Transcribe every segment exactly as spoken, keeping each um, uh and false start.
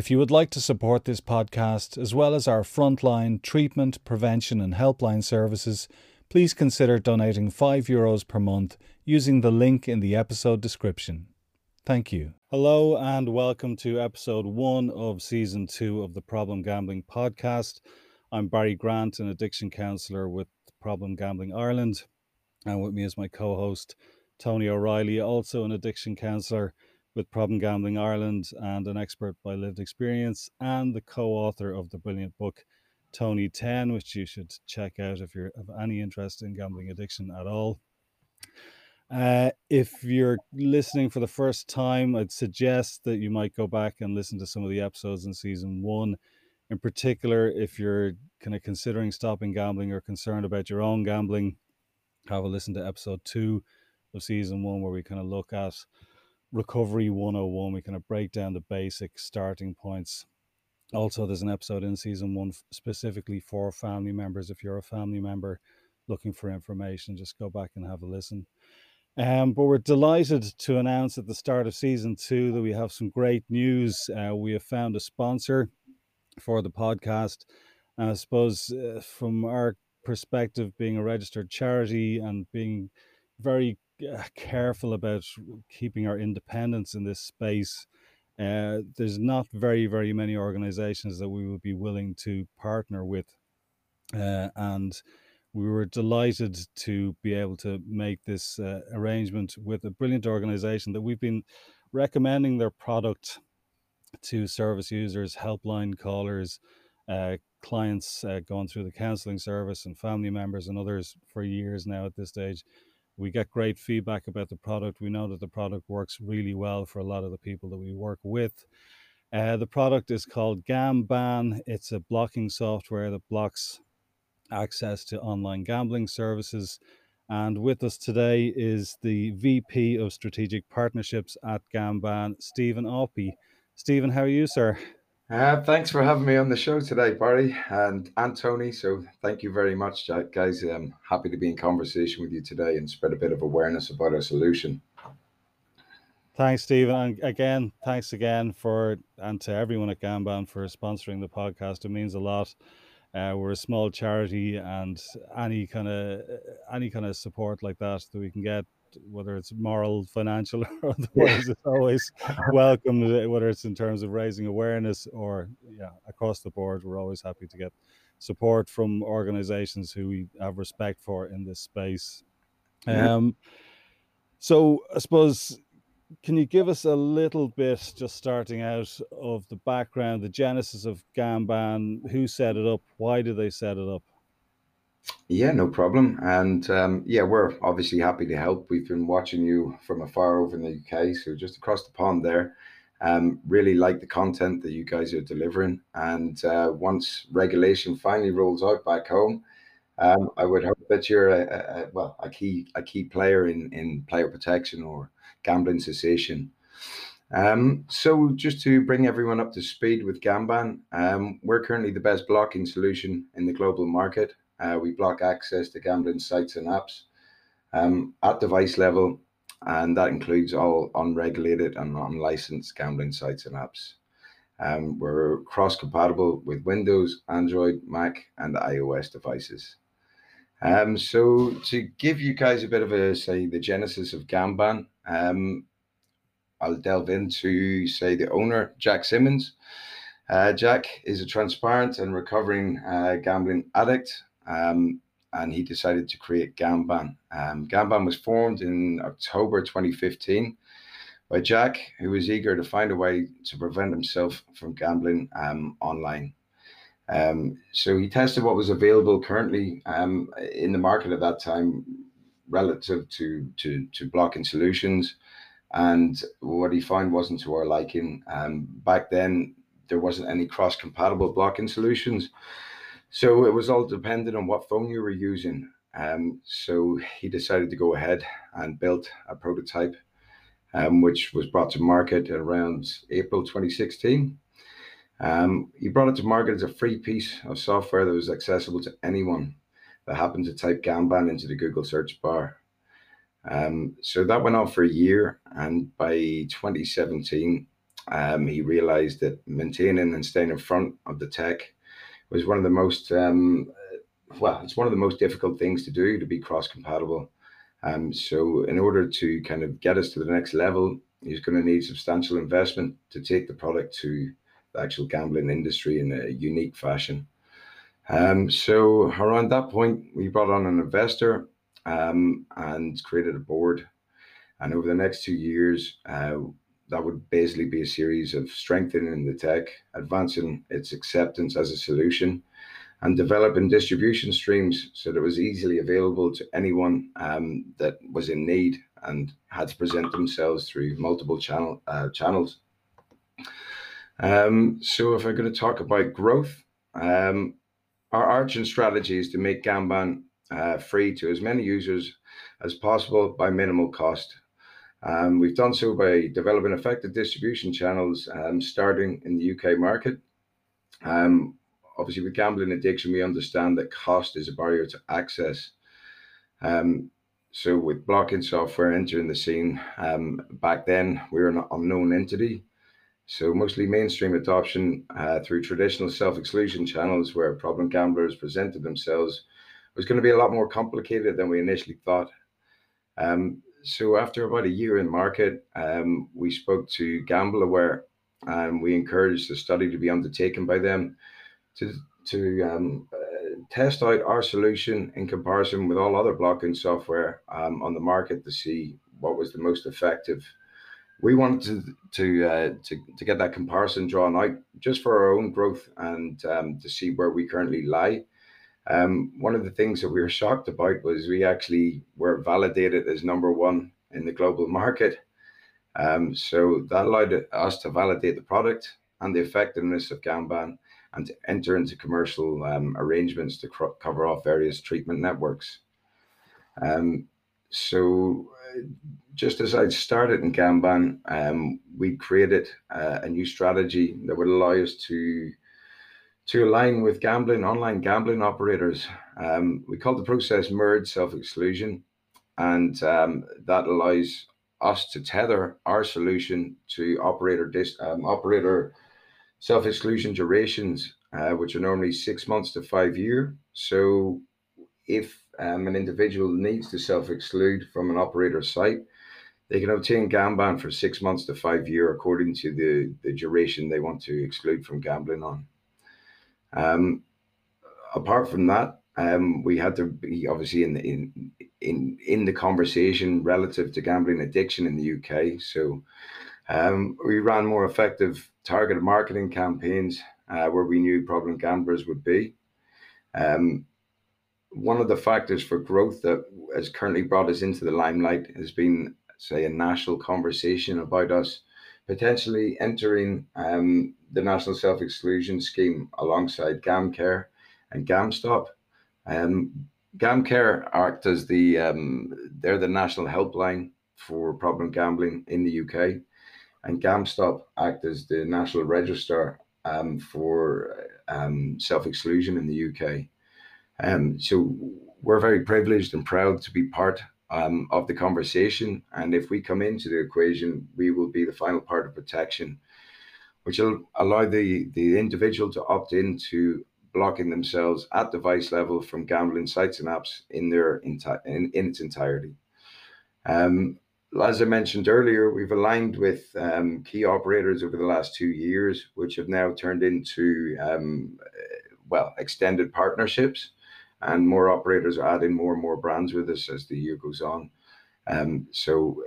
If you would like to support this podcast, as well as our frontline treatment, prevention and helpline services, please consider donating five euros per month using the link in the episode description. Thank you. Hello and welcome to episode one of season two of the Problem Gambling podcast. I'm Barry Grant, an addiction counsellor with Problem Gambling Ireland. And with me is my co-host, Tony O'Reilly, also an addiction counsellor with Problem Gambling Ireland and an expert by lived experience and the co-author of the brilliant book, Tony ten, which you should check out if you're of any interest in gambling addiction at all. Uh, if you're listening for the first time, I'd suggest that you might go back and listen to some of the episodes in season one. In particular, if you're kind of considering stopping gambling or concerned about your own gambling, have a listen to episode two of season one, where we kind of look at recovery one oh one. We kind of break down the basic starting points. Also, there's an episode in season one specifically for family members. If you're a family member looking for information, just go back and have a listen. Um, but we're delighted to announce at the start of season two that we have some great news. Uh, we have found a sponsor for the podcast. And I suppose uh, from our perspective, being a registered charity and being very uh, careful about keeping our independence in this space, uh, there's not very, very many organizations that we would be willing to partner with. Uh, and we were delighted to be able to make this uh, arrangement with a brilliant organization that we've been recommending their product to service users, helpline callers, uh, clients uh, going through the counselling service and family members and others for years now at this stage. We get great feedback about the product. We know that the product works really well for a lot of the people that we work with. Uh, the product is called Gamban. It's a blocking software that blocks access to online gambling services. And with us today is the V P of Strategic Partnerships at Gamban, Stephen Aupy. Stephen, how are you, sir? Uh, thanks for having me on the show today, Barry and, and Tony. So thank you very much, Jack. Guys, I'm happy to be in conversation with you today and spread a bit of awareness about our solution. Thanks, Stephen. And again, thanks again for, and to everyone at Gamban for sponsoring the podcast. It means a lot. Uh, we're a small charity, and any kind of any kind of support like that that we can get, whether it's moral, financial, or otherwise, yeah, it's always welcome. Whether it's in terms of raising awareness or yeah, across the board, we're always happy to get support from organisations who we have respect for in this space. Yeah. Um, so I suppose, can you give us a little bit, just starting out, of the background, the genesis of Gamban? Who set it up? Why did they set it up? Yeah, no problem. And um, yeah, we're obviously happy to help. We've been watching you from afar over in the U K, so just across the pond there. Um, really like the content that you guys are delivering. And uh, once regulation finally rolls out back home, Um, I would hope that you're a, a well a key a key player in, in player protection or gambling cessation. Um, so just to bring everyone up to speed with Gamban, um, we're currently the best blocking solution in the global market. Uh, we block access to gambling sites and apps um, at device level, and that includes all unregulated and unlicensed gambling sites and apps. Um, we're cross-compatible with Windows, Android, Mac, and iOS devices. Um, so to give you guys a bit of a, say, the genesis of Gamban, um, I'll delve into, say, the owner, Jack Symons. Uh, Jack is a transparent and recovering uh, gambling addict, um, and he decided to create Gamban. Um, Gamban was formed in October twenty fifteen by Jack, who was eager to find a way to prevent himself from gambling um, online. Um, so he tested what was available currently um, in the market at that time relative to, to, to blocking solutions, and what he found wasn't to our liking. Um, back then, there wasn't any cross-compatible blocking solutions, so it was all dependent on what phone you were using. Um, so he decided to go ahead and build a prototype, um, which was brought to market around April twenty sixteen. Um, he brought it to market as a free piece of software that was accessible to anyone that happened to type Gamban into the Google search bar. Um, so that went on for a year, and by twenty seventeen, Um, he realized that maintaining and staying in front of the tech was one of the most, um, well, it's one of the most difficult things to do, to be cross-compatible. Um, so in order to kind of get us to the next level, he's going to need substantial investment to take the product to the actual gambling industry in a unique fashion. Um, so around that point, we brought on an investor um, and created a board. And over the next two years, uh, that would basically be a series of strengthening the tech, advancing its acceptance as a solution, and developing distribution streams so that it was easily available to anyone um, that was in need and had to present themselves through multiple channel uh, channels. Um, so if I'm going to talk about growth, um, our arching strategy is to make Gamban uh, free to as many users as possible by minimal cost. Um, we've done so by developing effective distribution channels, um, starting in the U K market. Um, obviously, with gambling addiction, we understand that cost is a barrier to access. Um, so with blocking software entering the scene, um, back then, we were an unknown entity. So mostly mainstream adoption uh, through traditional self-exclusion channels where problem gamblers presented themselves was going to be a lot more complicated than we initially thought. Um, So after about a year in market, um, we spoke to GambleAware, and we encouraged the study to be undertaken by them to, to um, uh, test out our solution in comparison with all other blocking software um, on the market to see what was the most effective. We wanted to, to, uh, to, to get that comparison drawn out just for our own growth and um, to see where we currently lie. Um, one of the things that we were shocked about was we actually were validated as number one in the global market. Um, so that allowed us to validate the product and the effectiveness of Gamban and to enter into commercial um, arrangements to cover off various treatment networks. Um, so just as I started in Gamban, um, we created uh, a new strategy that would allow us to to align with gambling, online gambling operators. Um, we call the process mirrored self-exclusion, and um, that allows us to tether our solution to operator dis um, operator self-exclusion durations, uh, which are normally six months to five year. So if um, an individual needs to self-exclude from an operator site, they can obtain Gamban for six months to five year according to the, the duration they want to exclude from gambling on. Um, apart from that, um, we had to be obviously in the, in, in, in the conversation relative to gambling addiction in the U K. So um, we ran more effective targeted marketing campaigns uh, where we knew problem gamblers would be. Um, one of the factors for growth that has currently brought us into the limelight has been, say, a national conversation about us potentially entering um, the National Self-Exclusion Scheme alongside GamCare and GamStop. Um, GamCare act as the, um, they're the national helpline for problem gambling in the U K, and GamStop act as the national registrar um, for um, self-exclusion in the U K. Um, so we're very privileged and proud to be part Um, of the conversation, and if we come into the equation, we will be the final part of protection, which will allow the, the individual to opt into blocking themselves at device level from gambling sites and apps in their in, in its entirety. Um, as I mentioned earlier, we've aligned with um, key operators over the last two years, which have now turned into um, well extended partnerships. And more operators are adding more and more brands with us as the year goes on. Um, so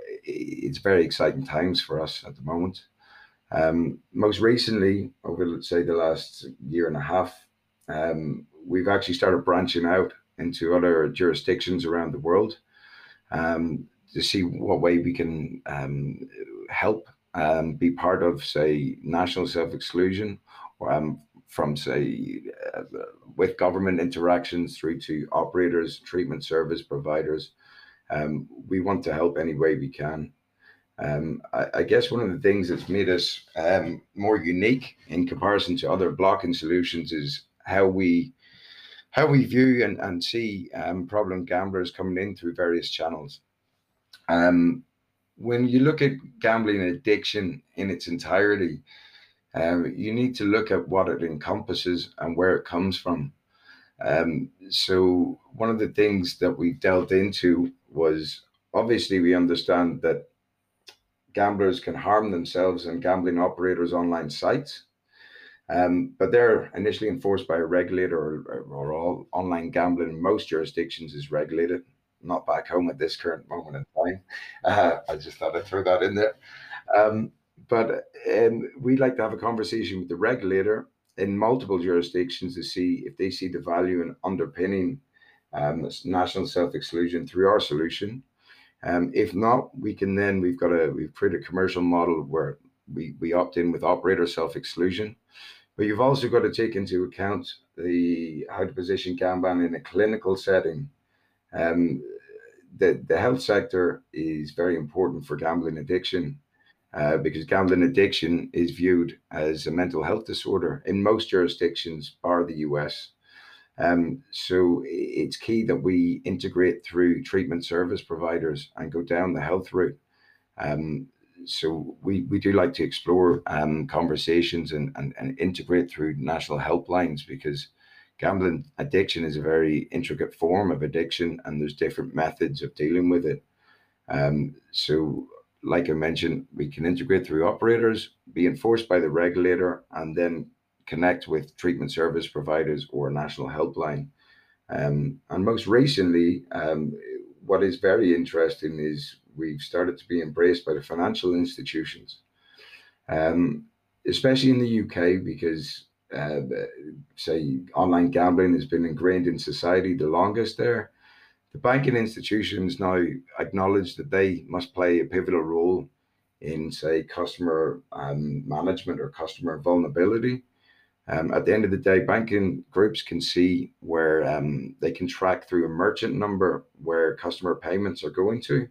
it's very exciting times for us at the moment. Um, most recently, over let's say the last year and a half, um, we've actually started branching out into other jurisdictions around the world um, to see what way we can um, help um, be part of, say, national self-exclusion or um, from, say, uh, with government interactions through to operators, treatment service providers. Um, we want to help any way we can. Um, I, I guess one of the things that's made us um, more unique in comparison to other blocking solutions is how we how we view and, and see um, problem gamblers coming in through various channels. Um, when you look at gambling addiction in its entirety, um, you need to look at what it encompasses and where it comes from. Um, so one of the things that we delved into was, obviously we understand that gamblers can harm themselves and gambling operators' online sites, um, but they're initially enforced by a regulator, or, or all online gambling in most jurisdictions is regulated. Not back home at this current moment in time. Uh, I just thought I'd throw that in there. Um, but um, we'd like to have a conversation with the regulator in multiple jurisdictions to see if they see the value in underpinning um, national self-exclusion through our solution. Um, if not, we can then, we've got a, we've created a commercial model where we, we opt in with operator self-exclusion. But you've also got to take into account the how to position Gamban in a clinical setting. Um, the, the health sector is very important for gambling addiction, uh, because gambling addiction is viewed as a mental health disorder in most jurisdictions, bar the U S. Um, so it's key that we integrate through treatment service providers and go down the health route. Um, so we, we do like to explore um, conversations and, and, and integrate through national helplines, because gambling addiction is a very intricate form of addiction, and there's different methods of dealing with it. Um, so, like I mentioned, we can integrate through operators, be enforced by the regulator, and then connect with treatment service providers or a national helpline. Um, and most recently, um, what is very interesting is we've started to be embraced by the financial institutions, um, especially in the U K, because Uh, say online gambling has been ingrained in society the longest there. The banking institutions now acknowledge that they must play a pivotal role in, say, customer um, management or customer vulnerability. Um, at the end of the day, banking groups can see where um, they can track through a merchant number where customer payments are going to.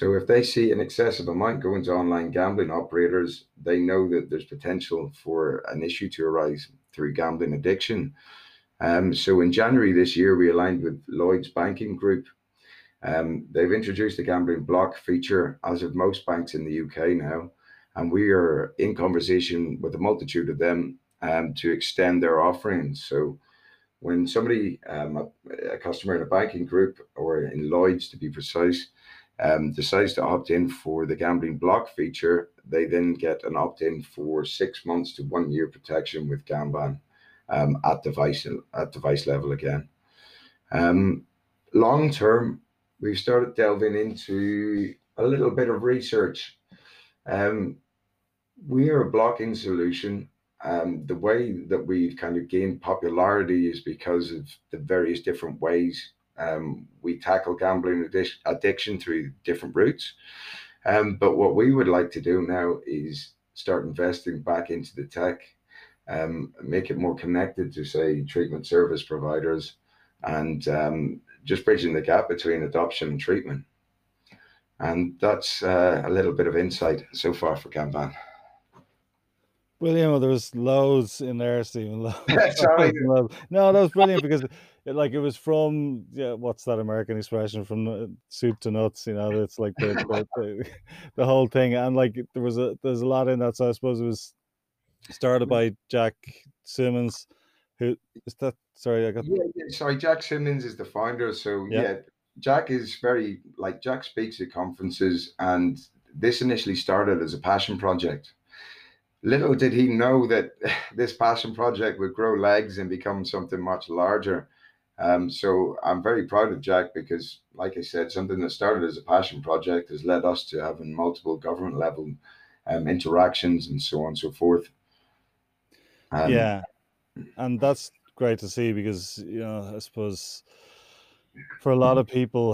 So if they see an excessive amount going to online gambling operators, they know that there's potential for an issue to arise through gambling addiction. Um, so in January this year, we aligned with Lloyds Banking Group. Um, they've introduced a gambling block feature, as of most banks in the U K now, and we are in conversation with a multitude of them um, to extend their offerings. So when somebody, um, a, a customer in a banking group, or in Lloyds to be precise, Um, decides to opt in for the gambling block feature, they then get an opt-in for six months to one year protection with Gamban um, at device at device level again. Um, long term, we've started delving into a little bit of research. Um, we are a blocking solution. Um, the way that we've kind of gained popularity is because of the various different ways Um, we tackle gambling addic- addiction through different routes. Um, but what we would like to do now is start investing back into the tech, um, make it more connected to, say, treatment service providers, and um, just bridging the gap between adoption and treatment. And that's uh, a little bit of insight so far for Gamban. Brilliant. Well, there was loads in there, Stephen. Loads, Sorry. Loads. No, that was brilliant, because it, like, it was from, yeah, what's that American expression, from soup to nuts, you know, it's like the, the, the, the whole thing. And like, there was a, there's a lot in that. So I suppose it was started by Jack Symons, who is that? Sorry, I got yeah, yeah, sorry, Jack Symons is the founder. So yeah. yeah, Jack is very, like, Jack speaks at conferences, and this initially started as a passion project. Little did he know that this passion project would grow legs and become something much larger. Um, so I'm very proud of Jack, because, like I said, something that started as a passion project has led us to having multiple government level um, interactions and so on and so forth. Um, yeah, and that's great to see, because, you know, I suppose for a lot of people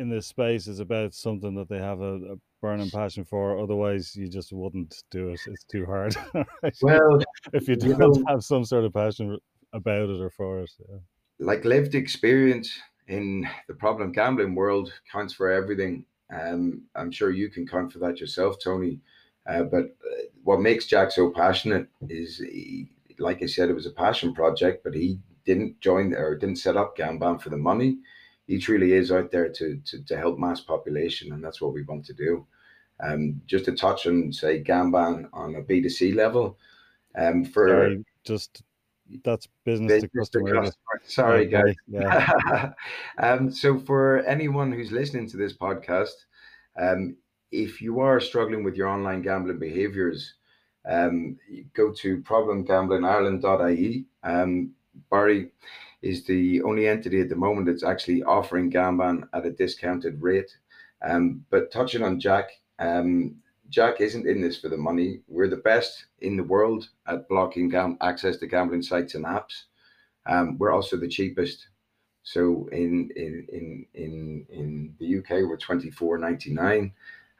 in this space, it's about something that they have a, a burning passion for, otherwise you just wouldn't do it. It's too hard. Well, if you don't you know, have some sort of passion about it or for it. Yeah. Like, lived experience in the problem gambling world counts for everything. Um, I'm sure you can count for that yourself, Tony. Uh, but what makes Jack so passionate is, he, like I said, it was a passion project, but he didn't join or didn't set up Gamban for the money. He truly is out there to, to to help mass population, and that's what we want to do. Um, just to touch on, say, Gamban on a B two C level. Um, for Sorry, just that's business, business to customer. To customer. Sorry, guys. Yeah. um, so for anyone who's listening to this podcast, um, if you are struggling with your online gambling behaviors, um, go to problem gambling ireland dot I E. Um, Barry is the only entity at the moment that's actually offering Gamban at a discounted rate. Um, but touching on Jack, um, Jack isn't in this for the money. We're the best in the world at blocking gam- access to gambling sites and apps. Um, we're also the cheapest. So in in in in in the U K, we're twenty-four ninety-nine.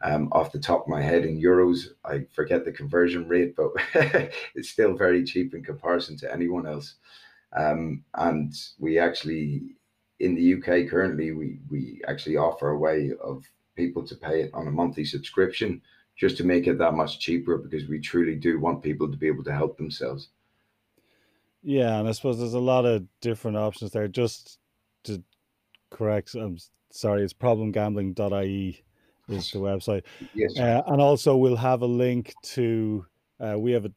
Um, off the top of my head, in euros, I forget the conversion rate, but it's still very cheap in comparison to anyone else. Um, and we actually, in the U K currently, we we actually offer a way of people to pay it on a monthly subscription, just to make it that much cheaper, because we truly do want people to be able to help themselves. Yeah, and I suppose there's a lot of different options there. Just to correct, I'm sorry, it's problem gambling dot I E is the website. Yes. Uh, and also we'll have a link to, uh, we have a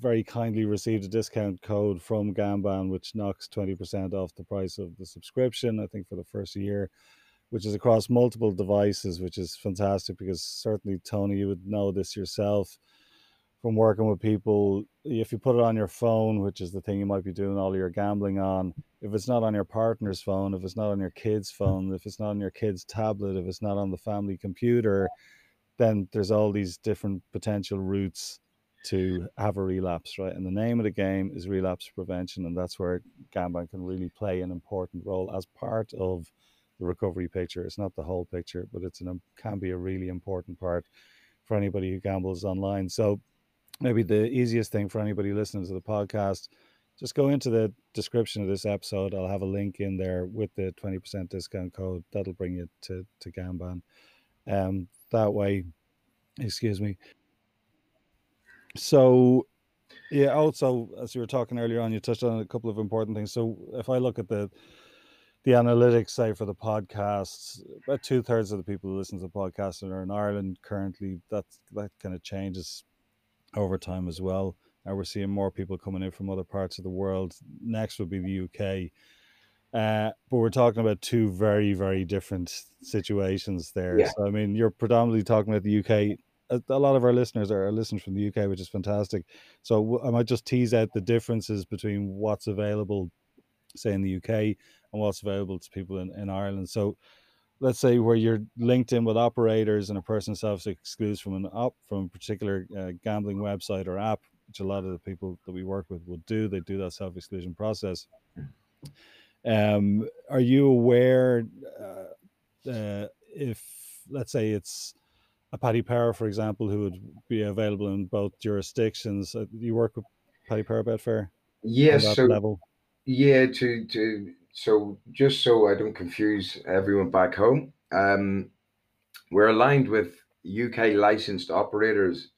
very kindly received a discount code from Gamban, which knocks twenty percent off the price of the subscription, I think for the first year, which is across multiple devices, which is fantastic, because certainly, Tony, you would know this yourself from working with people. If you put it on your phone, which is the thing you might be doing all your gambling on, if it's not on your partner's phone, if it's not on your kid's phone, if it's not on your kid's tablet, if it's not on the family computer, then there's all these different potential routes to have a relapse, right? And the name of the game is relapse prevention, and that's where Gamban can really play an important role as part of the recovery picture. It's not the whole picture, but it's an can be a really important part for anybody who gambles online. So maybe the easiest thing for anybody listening to the podcast, just go into the description of this episode. I'll have a link in there with the twenty percent discount code. That'll bring you to, to Gamban. Um, that way, excuse me. So, yeah, also, as you were talking earlier on, you touched on a couple of important things. So if I look at the the analytics, say, for the podcasts, about two-thirds of the people who listen to the podcast are in Ireland currently. That's, that kind of changes over time as well. And we're seeing more people coming in from other parts of the world. Next would be the U K. Uh, but we're talking about two very, very different situations there. Yeah. So, I mean, you're predominantly talking about the U K. A lot of our listeners are listeners from the U K, which is fantastic. So I might just tease out the differences between what's available, say, in the U K and what's available to people in, in Ireland. So let's say where you're linked in with operators and a person self-excludes from an op, from a particular uh, gambling website or app, which a lot of the people that we work with will do. They do that self-exclusion process. Um, are you aware uh, uh, if, let's say, it's a Paddy Power, for example, who would be available in both jurisdictions? Uh, you work with Paddy Power Betfair? Yes. So, level? yeah, to to so just so I don't confuse everyone back home, um, we're aligned with U K licensed operators.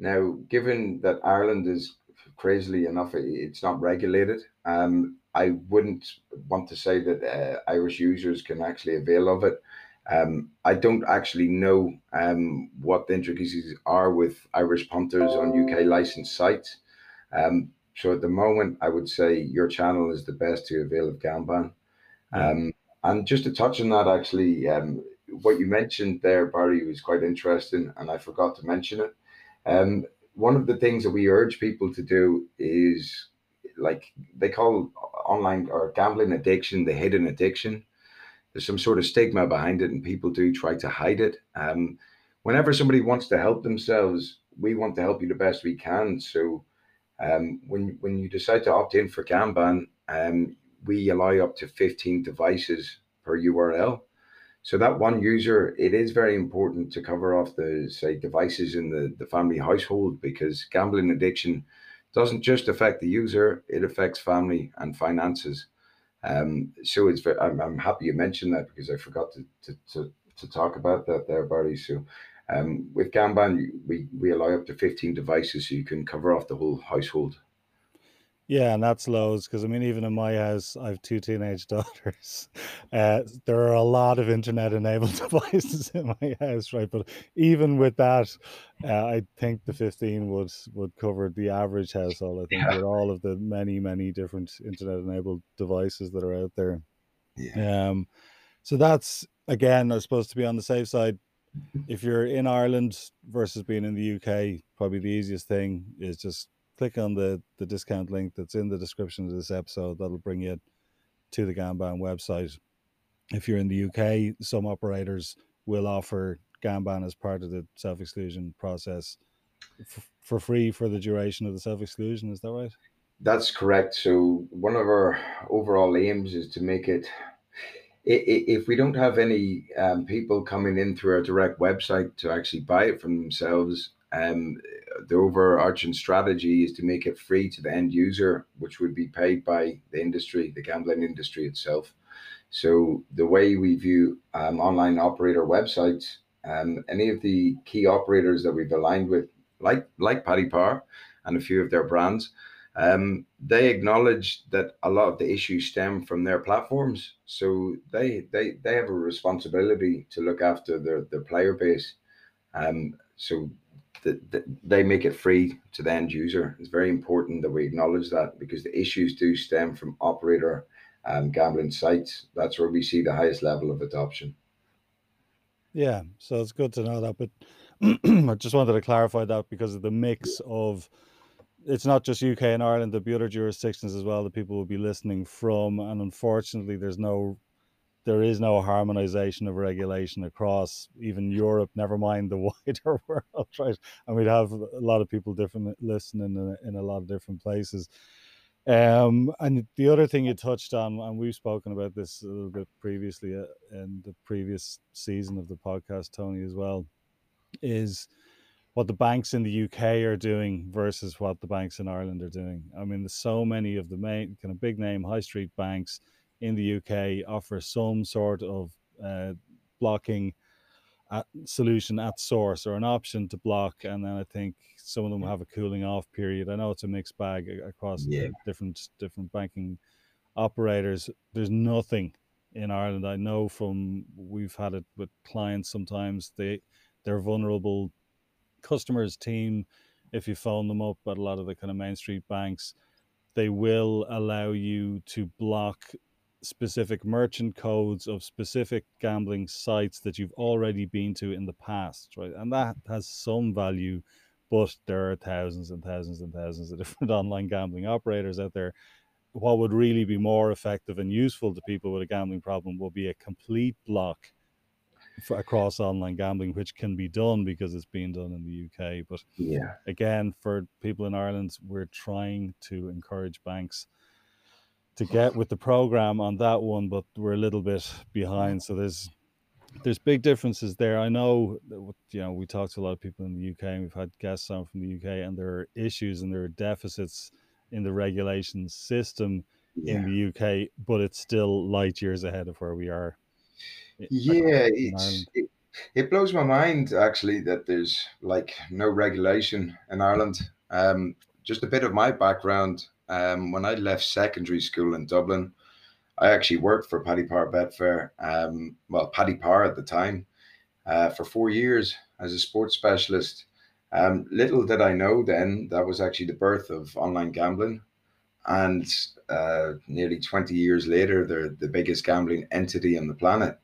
Now, given that Ireland is, crazily enough, it's not regulated, um, I wouldn't want to say that uh, Irish users can actually avail of it. Um, I don't actually know um, what the intricacies are with Irish punters on U K licensed sites. Um, so at the moment, I would say your channel is the best to avail of Gamban. Um, and just to touch on that, actually, um, what you mentioned there, Barry, was quite interesting, and I forgot to mention it. Um, one of the things that we urge people to do is, like, they call online or gambling addiction the hidden addiction. There's some sort of stigma behind it, and people do try to hide it. Um, whenever somebody wants to help themselves, we want to help you the best we can. So um, when when you decide to opt in for Gamban, um, we allow up to fifteen devices per U R L. So that one user, it is very important to cover off the, say, devices in the, the family household, because gambling addiction doesn't just affect the user, it affects family and finances. Um, so it's very, I'm, I'm happy you mentioned that, because I forgot to to to, to talk about that there, Barry. So um, with Gamban, we, we allow up to fifteen devices, so you can cover off the whole household. Yeah, and that's loads, because I mean, even in my house, I have two teenage daughters. Uh, there are a lot of internet-enabled devices in my house, right? But even with that, uh, I think the fifteen would would cover the average household. I think yeah. with all of the many, many different internet-enabled devices that are out there. Yeah. Um, so that's again, I suppose, to be on the safe side. If you're in Ireland versus being in the U K, probably the easiest thing is just click on the, the discount link that's in the description of this episode. That'll bring you to the Gamban website. If you're in the U K, some operators will offer Gamban as part of the self-exclusion process f- for free for the duration of the self-exclusion. Is that right? That's correct. So one of our overall aims is to make it, if we don't have any um, people coming in through our direct website to actually buy it from themselves, Um, the overarching strategy is to make it free to the end user, which would be paid by the industry, the gambling industry itself. So the way we view um, online operator websites, um, any of the key operators that we've aligned with, like like Paddy Power and a few of their brands, um, they acknowledge that a lot of the issues stem from their platforms. So they they they have a responsibility to look after their, their player base. Um, so that they make it free to the end user. It's very important that we acknowledge that, because the issues do stem from operator um, gambling sites. That's where we see the highest level of adoption. Yeah, so it's good to know that, but I just wanted to clarify that because of the mix of, it's not just U K and Ireland, there'll be other jurisdictions as well that people will be listening from, and unfortunately there's no There is no harmonization of regulation across even Europe, never mind the wider world, right? And we'd have a lot of people different listening in a, in a lot of different places. Um, and the other thing you touched on, and we've spoken about this a little bit previously in the previous season of the podcast, Tony, as well, is what the banks in the U K are doing versus what the banks in Ireland are doing. I mean, there's so many of the main kind of big name high street banks in the U K offer some sort of uh, blocking at solution at source, or an option to block, and then I think some of them have a cooling off period. I know it's a mixed bag across yeah. different different banking operators. There's nothing in Ireland. I know from, we've had it with clients sometimes, they they're vulnerable customers team, if you phone them up at a lot of the kind of main street banks, they will allow you to block specific merchant codes of specific gambling sites that you've already been to in the past, right? And that has some value, but there are thousands and thousands and thousands of different online gambling operators out there. What would really be more effective and useful to people with a gambling problem will be a complete block for across online gambling, which can be done because it's being done in the U K. But yeah, again, for people in Ireland, we're trying to encourage banks to get with the program on that one, but we're a little bit behind. So there's there's big differences there. I know, you know, we talked to a lot of people in the U K, and we've had guests on from the U K, and there are issues and there are deficits in the regulation system yeah. in the U K, but it's still light years ahead of where we are. Yeah, it's, it, it blows my mind, actually, that there's like no regulation in Ireland. Um, just a bit of my background. Um, when I left secondary school in Dublin, I actually worked for Paddy Power Betfair, um, well, Paddy Power at the time, uh, for four years as a sports specialist. Um, little did I know then, that was actually the birth of online gambling. And uh, nearly twenty years later, they're the biggest gambling entity on the planet.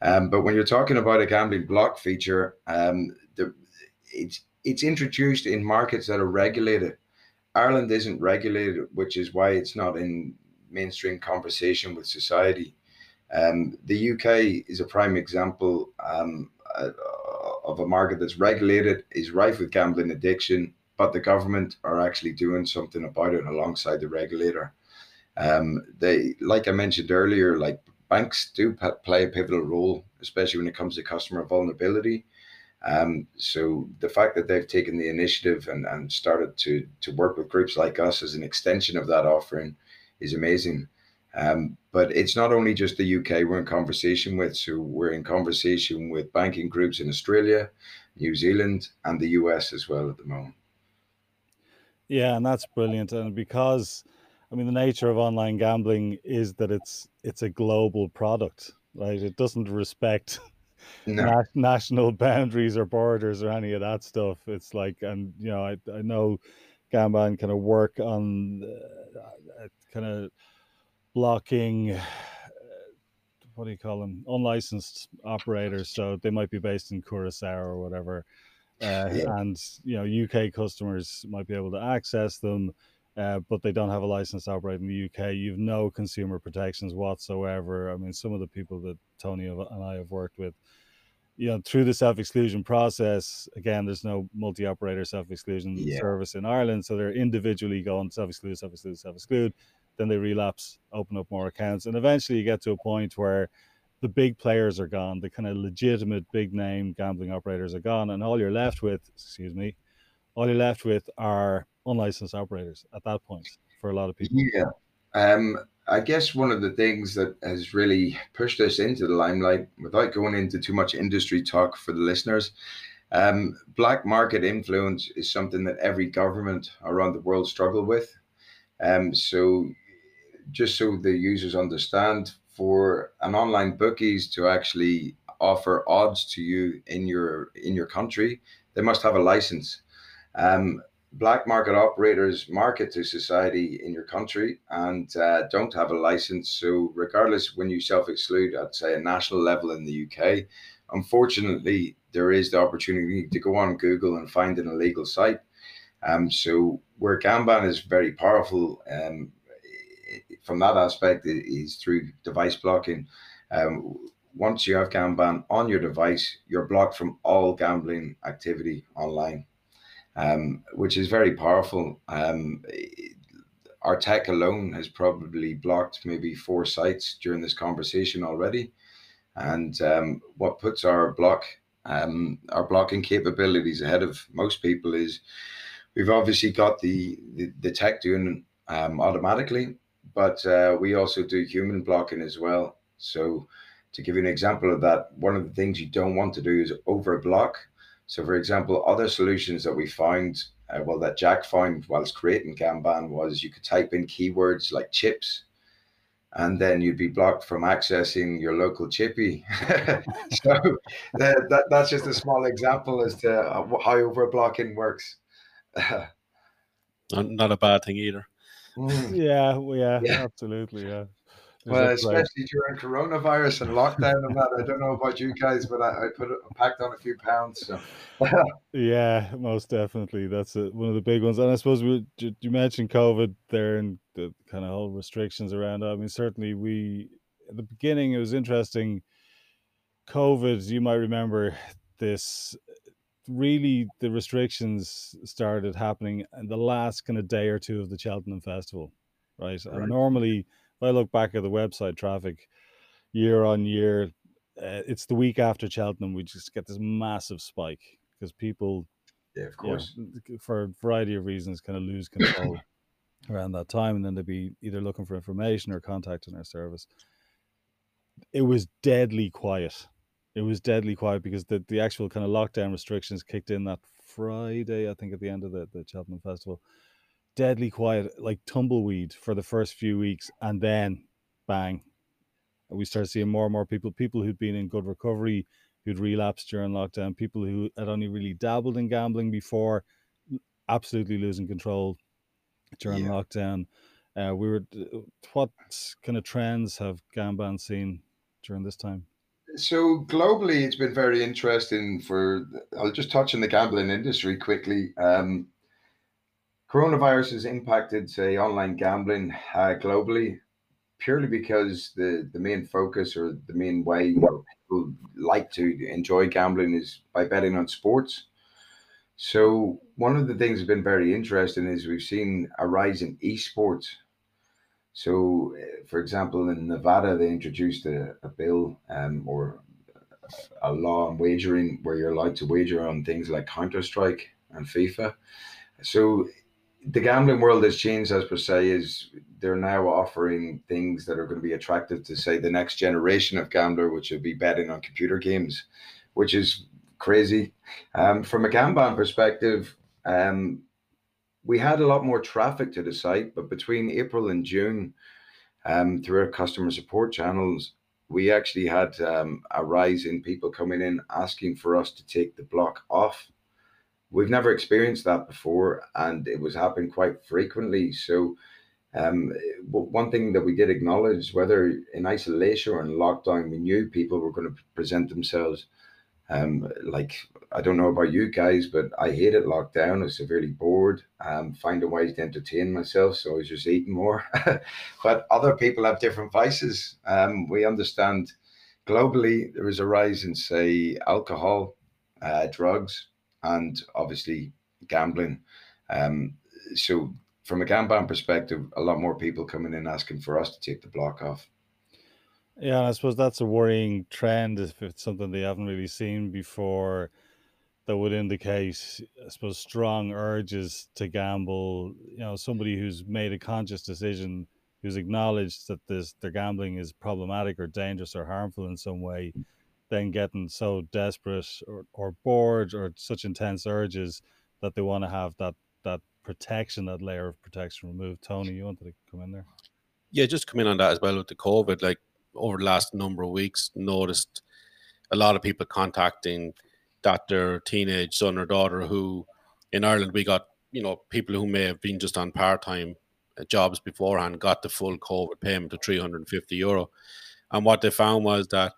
Um, but when you're talking about a gambling block feature, um, the, it's, it's introduced in markets that are regulated. Ireland isn't regulated, which is why it's not in mainstream conversation with society. Um, the U K is a prime example um, uh, of a market that's regulated, is rife with gambling addiction, but the government are actually doing something about it alongside the regulator. Um, they, like I mentioned earlier, like banks do p- play a pivotal role, especially when it comes to customer vulnerability. Um, so the fact that they've taken the initiative and, and started to to work with groups like us as an extension of that offering is amazing. Um, but it's not only just the U K we're in conversation with. So we're in conversation with banking groups in Australia, New Zealand, and the U S as well at the moment. Yeah, and that's brilliant. And because I mean, the nature of online gambling is that it's it's a global product, right? It doesn't respect no. na national boundaries or borders or any of that stuff. It's like, and you know, I I know Gamban kind of work on uh, kind of blocking uh, what do you call them, unlicensed operators. So they might be based in Curacao or whatever, uh, yeah. and you know, U K customers might be able to access them. Uh, but they don't have a license to operate in the U K. You've no consumer protections whatsoever. I mean, some of the people that Tony and I have worked with, you know, through the self-exclusion process, again, there's no multi-operator self-exclusion yeah. service in Ireland. So they're individually going self-exclude, self-exclude, self-exclude. Then they relapse, open up more accounts. And eventually you get to a point where the big players are gone. The kind of legitimate big name gambling operators are gone. And all you're left with, excuse me, all you're left with are unlicensed operators at that point for a lot of people. Yeah. Um, I guess one of the things that has really pushed us into the limelight, without going into too much industry talk for the listeners, um, black market influence is something that every government around the world struggle with. Um, so just so the users understand, for an online bookies to actually offer odds to you in your, in your country, they must have a license. Um, Black market operators market to society in your country and uh, don't have a license. So regardless, when you self-exclude at, say, a national level in the U K, unfortunately, there is the opportunity to go on Google and find an illegal site. Um, so where Gamban is very powerful um, from that aspect is through device blocking. Um, once you have Gamban on your device, you're blocked from all gambling activity online. Um, which is very powerful. Um, our tech alone has probably blocked maybe four sites during this conversation already. And um, what puts our block, um, our blocking capabilities ahead of most people is we've obviously got the, the, the tech doing um, automatically, but uh, we also do human blocking as well. So to give you an example of that, one of the things you don't want to do is overblock. So, for example, other solutions that we found, uh, well, that Jack found whilst creating Gamban was you could type in keywords like chips, and then you'd be blocked from accessing your local chippy. So that, that, that's just a small example as to how overblocking works. not, not a bad thing either. Yeah, yeah, yeah. Absolutely, yeah. Well, especially during coronavirus and lockdown and that, I don't know about you guys, but I, I put I packed on a few pounds. So. Yeah, most definitely. That's a, one of the big ones. And I suppose we, you mentioned COVID there and the kind of whole restrictions around. I mean, certainly we, at the beginning, it was interesting. COVID, you might remember this, really the restrictions started happening in the last kind of day or two of the Cheltenham Festival, right? right. And normally... If I look back at the website traffic year on year, uh, it's the week after Cheltenham we just get this massive spike because people, yeah, of course, you know, for a variety of reasons, kind of lose control around that time, and then they'd be either looking for information or contacting our service. It was deadly quiet. It was deadly quiet because the the actual kind of lockdown restrictions kicked in that Friday, I think, at the end of the, the Cheltenham Festival. Deadly quiet, like tumbleweed for the first few weeks, and then bang, we started seeing more and more people people who'd been in good recovery, who'd relapsed during lockdown, people who had only really dabbled in gambling before, absolutely losing control during yeah. lockdown. Uh, we were, what kind of trends have Gamban seen during this time? So globally, it's been very interesting. For I'll just touch on the gambling industry quickly. Um, Coronavirus has impacted, say, online gambling uh, globally, purely because the, the main focus or the main way people like to enjoy gambling is by betting on sports. So one of the things that's been very interesting is we've seen a rise in esports. So, for example, in Nevada, they introduced a, a bill um, or a law on wagering where you're allowed to wager on things like Counter-Strike and FIFA. So the gambling world has changed, as per se, is they're now offering things that are going to be attractive to, say, the next generation of gambler, which will be betting on computer games, which is crazy. Um, from a Gamban perspective, um, we had a lot more traffic to the site, but between April and June, um, through our customer support channels, we actually had um, a rise in people coming in asking for us to take the block off. We've never experienced that before, and it was happening quite frequently. So um, one thing that we did acknowledge, whether in isolation or in lockdown, we knew people were going to present themselves. Um, like, I don't know about you guys, but I hated lockdown. I was severely bored, um, finding ways to entertain myself. So I was just eating more, but other people have different vices. Um, we understand globally, there is a rise in, say, alcohol, uh, drugs, and obviously gambling. Um, so from a Gamban perspective, a lot more people coming in asking for us to take the block off. Yeah, and I suppose that's a worrying trend if it's something they haven't really seen before, that would indicate, I suppose, strong urges to gamble. You know, somebody who's made a conscious decision, who's acknowledged that this their gambling is problematic or dangerous or harmful in some way, then getting so desperate or, or bored or such intense urges that they want to have that that protection, that layer of protection removed. Tony, you wanted to come in there? Yeah, just come in on that as well with the COVID. Like, over the last number of weeks, noticed a lot of people contacting that their teenage son or daughter, who in Ireland we got, you know, people who may have been just on part-time jobs beforehand, got the full COVID payment of three hundred fifty euro. And what they found was that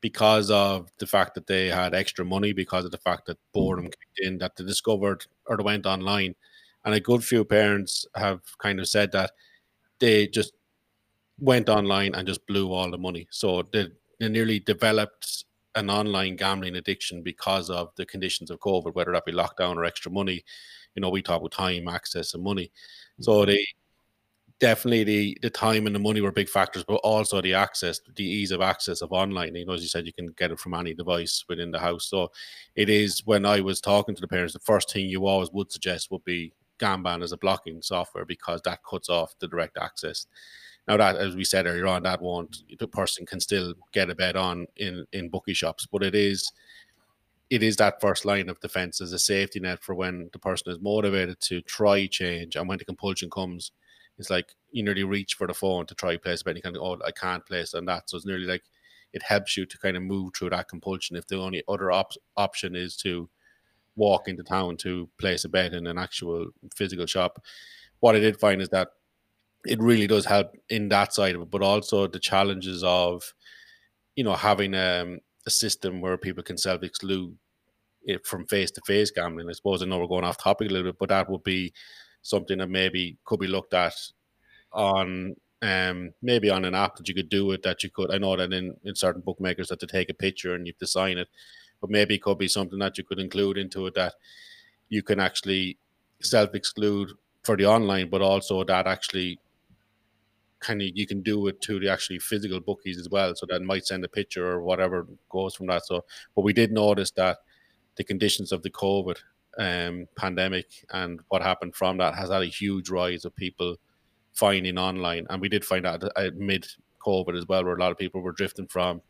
because of the fact that they had extra money, because of the fact that boredom kicked in, that they discovered or they went online. And a good few parents have kind of said that they just went online and just blew all the money. So they, they nearly developed an online gambling addiction because of the conditions of COVID, whether that be lockdown or extra money. You know, we talk about time, access, and money. So they definitely, the, the time and the money were big factors, but also the access, the ease of access of online. You know, as you said, you can get it from any device within the house. So it is, when I was talking to the parents, the first thing you always would suggest would be Gamban as a blocking software, because that cuts off the direct access. Now, that, as we said earlier on, that won't, the person can still get a bet on in, in bookie shops, but it is it is that first line of defense as a safety net for when the person is motivated to try change, and when the compulsion comes, it's like you nearly reach for the phone to try place a bet. You can, oh, I can't place on that. So it's nearly like it helps you to kind of move through that compulsion if the only other op option is to walk into town to place a bet in an actual physical shop. What I did find is that it really does help in that side of it, but also the challenges of, you know, having um, a system where people can self-exclude it from face-to-face gambling. I suppose I know we're going off topic a little bit, but that would be something that maybe could be looked at on um, maybe on an app that you could do it, that you could, I know that in, in certain bookmakers that they take a picture and you have to sign it, but maybe it could be something that you could include into it that you can actually self-exclude for the online, but also that actually kind of you can do it to the actually physical bookies as well, so that might send a picture or whatever goes from that. So, but we did notice that the conditions of the COVID um, pandemic and what happened from that has had a huge rise of people finding online, and we did find out mid COVID as well, where a lot of people were drifting from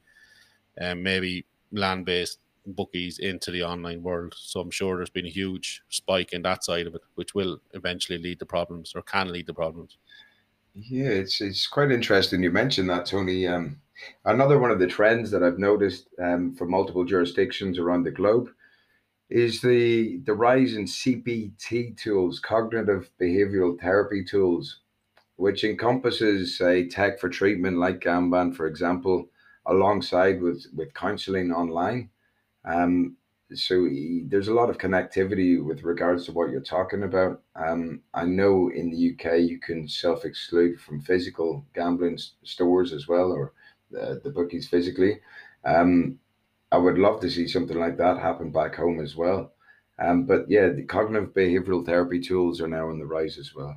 um, maybe land based bookies into the online world. So I'm sure there's been a huge spike in that side of it, which will eventually lead to problems, or can lead to problems. Yeah, it's it's quite interesting you mentioned that, Tony. Um, another one of the trends that I've noticed um, for multiple jurisdictions around the globe is the the rise in C B T tools, cognitive behavioral therapy tools, which encompasses, say, tech for treatment like Gamban, for example, alongside with with counselling online. Um, so there's a lot of connectivity with regards to what you're talking about. Um, I know in the U K you can self-exclude from physical gambling stores as well, or the, the bookies physically. Um, I would love to see something like that happen back home as well. Um, but yeah, the cognitive behavioral therapy tools are now on the rise as well.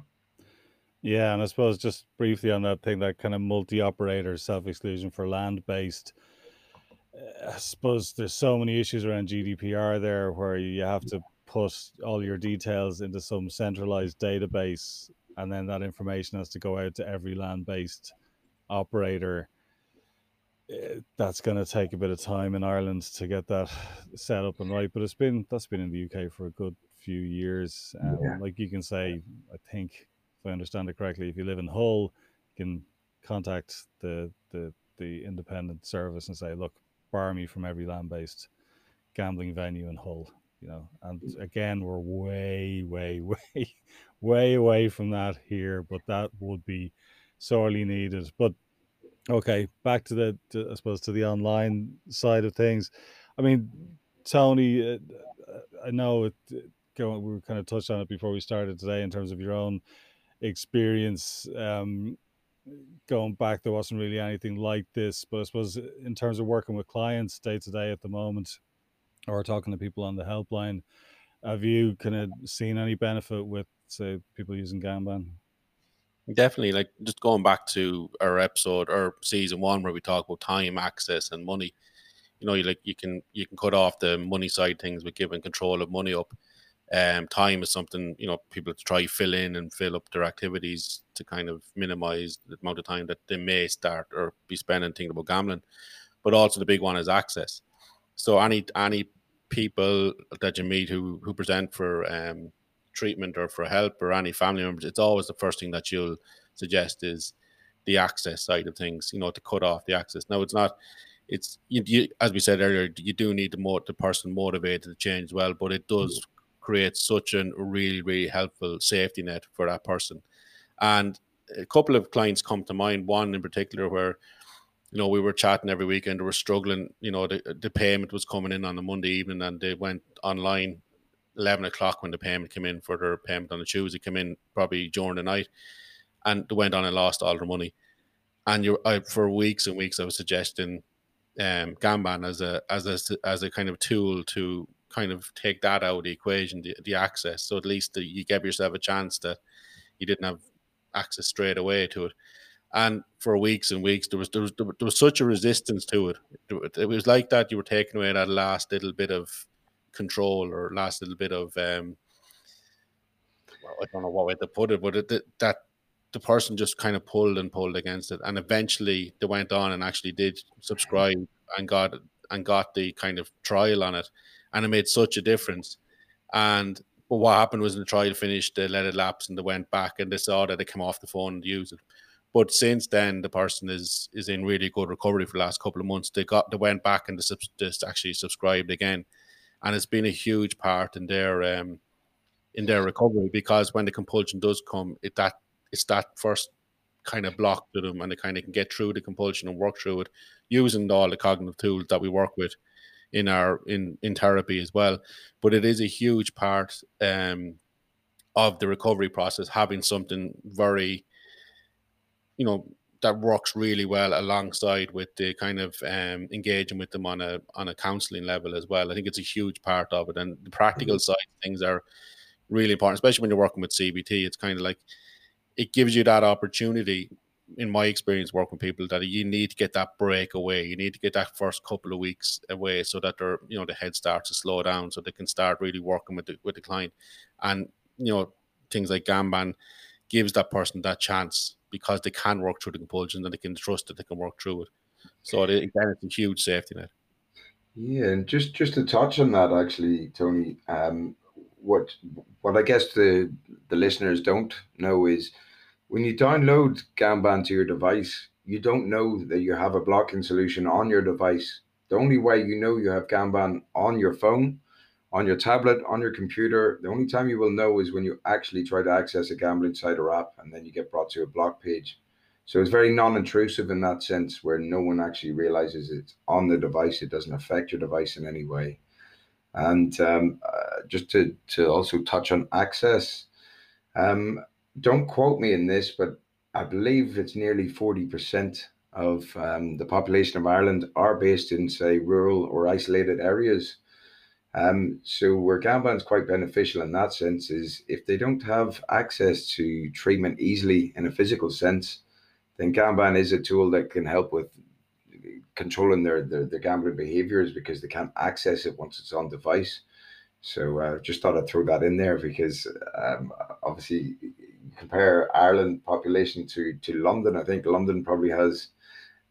Yeah, and I suppose just briefly on that thing, that kind of multi-operator self-exclusion for land-based, I suppose there's so many issues around G D P R there, where you have to put all your details into some centralized database, and then that information has to go out to every land-based operator. That's going to take a bit of time in Ireland to get that set up and right, but it's been that's been in the U K for a good few years. Um, yeah. Like you can say, I think, if I understand it correctly, if you live in Hull, you can contact the the the independent service and say, look, bar me from every land-based gambling venue in Hull. You know, and again, we're way, way, way, way away from that here, but that would be sorely needed. But okay, back to the, to, I suppose, to the online side of things. I mean, Tony, uh, I know it, going, we were kind of touched on it before we started today in terms of your own experience. Um, going back, there wasn't really anything like this, but I suppose in terms of working with clients day to day at the moment, or talking to people on the helpline, have you kind of seen any benefit with, say, people using Gamban? Definitely. Like, just going back to our episode or season one where we talk about time, access, and money. You know, you like you can you can cut off the money side things with giving control of money up. Um, time is something, you know, people try fill in and fill up their activities to kind of minimize the amount of time that they may start or be spending thinking about gambling. But also the big one is access. So any any people that you meet who who present for um, treatment or for help, or any family members, it's always the first thing that you'll suggest is the access side of things, you know, to cut off the access. Now, it's not, it's, you, you, as we said earlier, you do need the, mo- the person motivated to change as well, but it does create such a really, really helpful safety net for that person. And a couple of clients come to mind, one in particular where, you know, we were chatting every weekend, they were struggling, you know, the, the payment was coming in on the Monday evening and they went online eleven o'clock when the payment came in for their payment on the Tuesday, came in probably during the night, and they went on and lost all their money. And you, for weeks and weeks, I was suggesting um, Gamban as a as a as a kind of tool to kind of take that out of the equation, the, the access. So at least the, you gave yourself a chance that you didn't have access straight away to it. And for weeks and weeks, there was there was there was such a resistance to it. It was like that you were taking away that last little bit of control or last little bit of um well, I don't know what way to put it, but it, it, that the person just kind of pulled and pulled against it, and eventually they went on and actually did subscribe and got and got the kind of trial on it, and it made such a difference. And but what happened was, in the trial finished, they let it lapse and they went back and they saw that they came off the phone and used it. But since then, the person is is in really good recovery for the last couple of months. They got they went back and they, sub, they actually subscribed again. And it's been a huge part in their um, in their recovery, because when the compulsion does come, it that it's that first kind of block to them, and they kind of can get through the compulsion and work through it using all the cognitive tools that we work with in our in, in therapy as well. But it is a huge part um, of the recovery process, having something very, you know, that works really well alongside with the kind of um, engaging with them on a on a counselling level as well. I think it's a huge part of it, and the practical mm-hmm. side things are really important, especially when you're working with C B T. It's kind of like it gives you that opportunity. In my experience, working with people, that you need to get that break away. You need to get that first couple of weeks away so that they're, you know, the head starts to slow down, so they can start really working with the with the client. And you know, things like Gamban gives that person that chance, because they can work through the compulsion and they can trust that they can work through it. So it, again, it's a huge safety net. Yeah, and just, just to touch on that, actually, Tony, um, what what I guess the, the listeners don't know is when you download Gamban to your device, you don't know that you have a blocking solution on your device. The only way you know you have Gamban on your phone, on your tablet, on your computer, the only time you will know is when you actually try to access a gambling site or app, and then you get brought to a block page. So it's very non-intrusive in that sense, where no one actually realizes it's on the device. It doesn't affect your device in any way. And um, uh, just to, to also touch on access, um, don't quote me in this, but I believe it's nearly forty percent of um, the population of Ireland are based in, say, rural or isolated areas. Um, so where Gamban is quite beneficial in that sense is if they don't have access to treatment easily in a physical sense, then Gamban is a tool that can help with controlling their, their, their gambling behaviors, because they can't access it once it's on device. So I uh, just thought I'd throw that in there, because um, obviously compare Ireland population to, to London. I think London probably has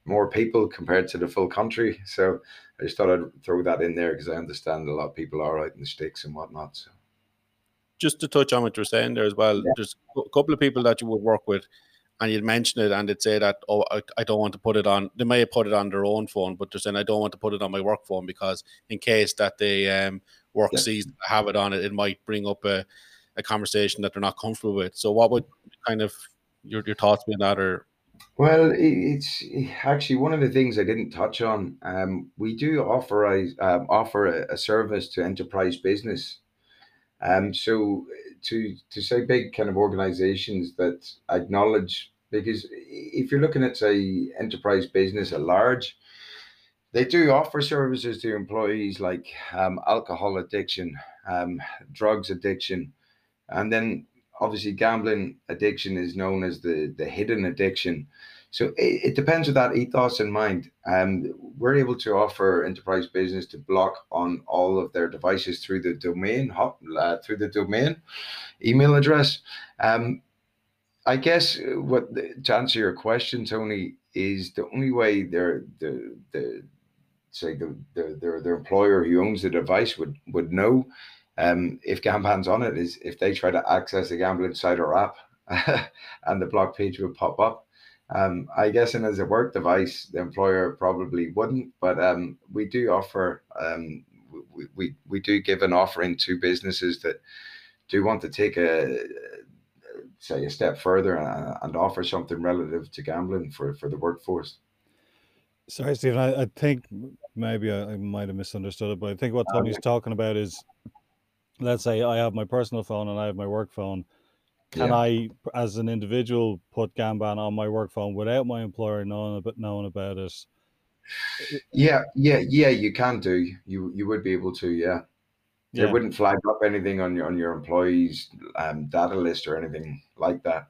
more people compared to the full country. So I just thought I'd throw that in there, because I understand a lot of people are out in the sticks and whatnot. So just to touch on what you're saying there as well, yeah. There's a couple of people that you would work with and you'd mention it and they'd say that, oh, I, I don't want to put it on. They may have put it on their own phone, but they're saying, I don't want to put it on my work phone because in case that they um, work yeah. sees have it on it, it might bring up a, a conversation that they're not comfortable with. So what would kind of your, your thoughts be on that? Or well, it's actually one of the things I didn't touch on. Um, we do offer a, um, offer a, a service to enterprise business. Um, so to to say big kind of organizations that acknowledge, because if you're looking at, say, enterprise business at large, they do offer services to employees like um, alcohol addiction, um, drugs addiction, and then obviously gambling addiction is known as the, the hidden addiction. So it, it depends with that ethos in mind. Um, we're able to offer enterprise business to block on all of their devices through the domain, uh, through the domain email address. Um, I guess what the, to answer your question, Tony, is the only way their the the say the the their, their employer who owns the device would would know Um, if Gamban's on it is if they try to access the gambling site or app and the block page would pop up. Um, I guess, and as a work device, the employer probably wouldn't, but um, we do offer, um, we, we, we do give an offering to businesses that do want to take a, say, a step further and, and offer something relative to gambling for, for the workforce. Sorry, Stephen, I, I think maybe I, I might have misunderstood it, but I think what Tony's um, talking about is, let's say I have my personal phone and I have my work phone. Can yeah. I, as an individual, put Gamban on my work phone without my employer knowing about, knowing about it? Yeah, yeah, yeah. You can do. You you would be able to. Yeah, yeah. It wouldn't flag up anything on your on your employees' um, data list or anything like that.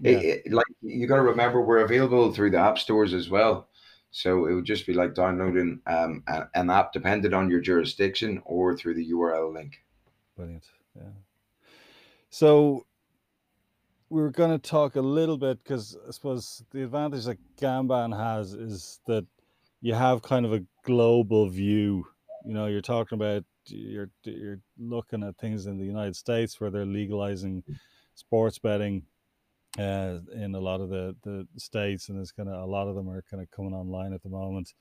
Yeah. It, it, like you got to remember, we're available through the app stores as well. So it would just be like downloading um, a, an app, depending on your jurisdiction, or through the U R L link. Brilliant. Yeah. So we're going to talk a little bit, because I suppose the advantage that Gamban has is that you have kind of a global view. You know, you're talking about, you're, you're looking at things in the United States where they're legalizing sports betting uh, in a lot of the, the states. And there's kind of, a lot of them are kind of coming online at the moment.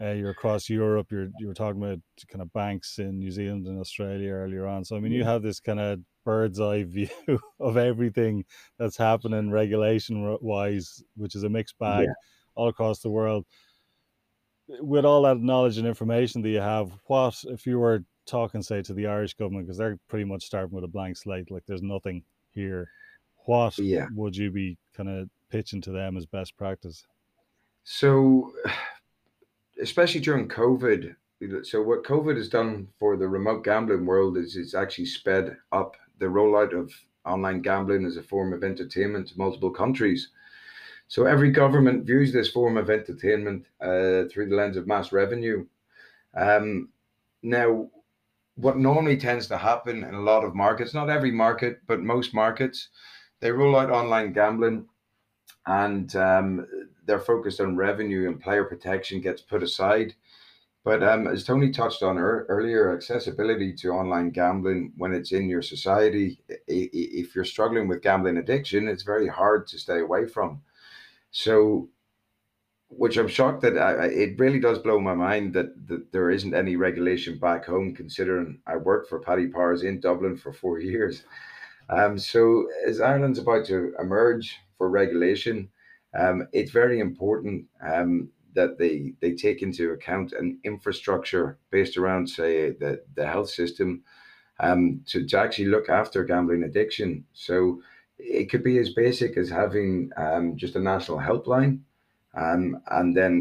Uh, you're across Europe, you're you were talking about kind of banks in New Zealand and Australia earlier on. So, I mean, you have this kind of bird's eye view of everything that's happening regulation-wise, which is a mixed bag yeah. all across the world. With all that knowledge and information that you have, what if you were talking, say, to the Irish government, because they're pretty much starting with a blank slate, like there's nothing here. What yeah. would you be kind of pitching to them as best practice? So... especially during COVID. So what COVID has done for the remote gambling world is it's actually sped up the rollout of online gambling as a form of entertainment to multiple countries. So every government views this form of entertainment uh, through the lens of mass revenue. Um, now, what normally tends to happen in a lot of markets, not every market, but most markets, they roll out online gambling and um, they're focused on revenue and player protection gets put aside. But um, as Tony touched on er earlier, accessibility to online gambling when it's in your society, if you're struggling with gambling addiction, it's very hard to stay away from. So, which I'm shocked that I, it really does blow my mind that, that there isn't any regulation back home, considering I worked for Paddy Powers in Dublin for four years. Um, so as Ireland's about to emerge for regulation, Um, it's very important um, that they, they take into account an infrastructure based around, say, the, the health system um, to, to actually look after gambling addiction. So it could be as basic as having um, just a national helpline um, and then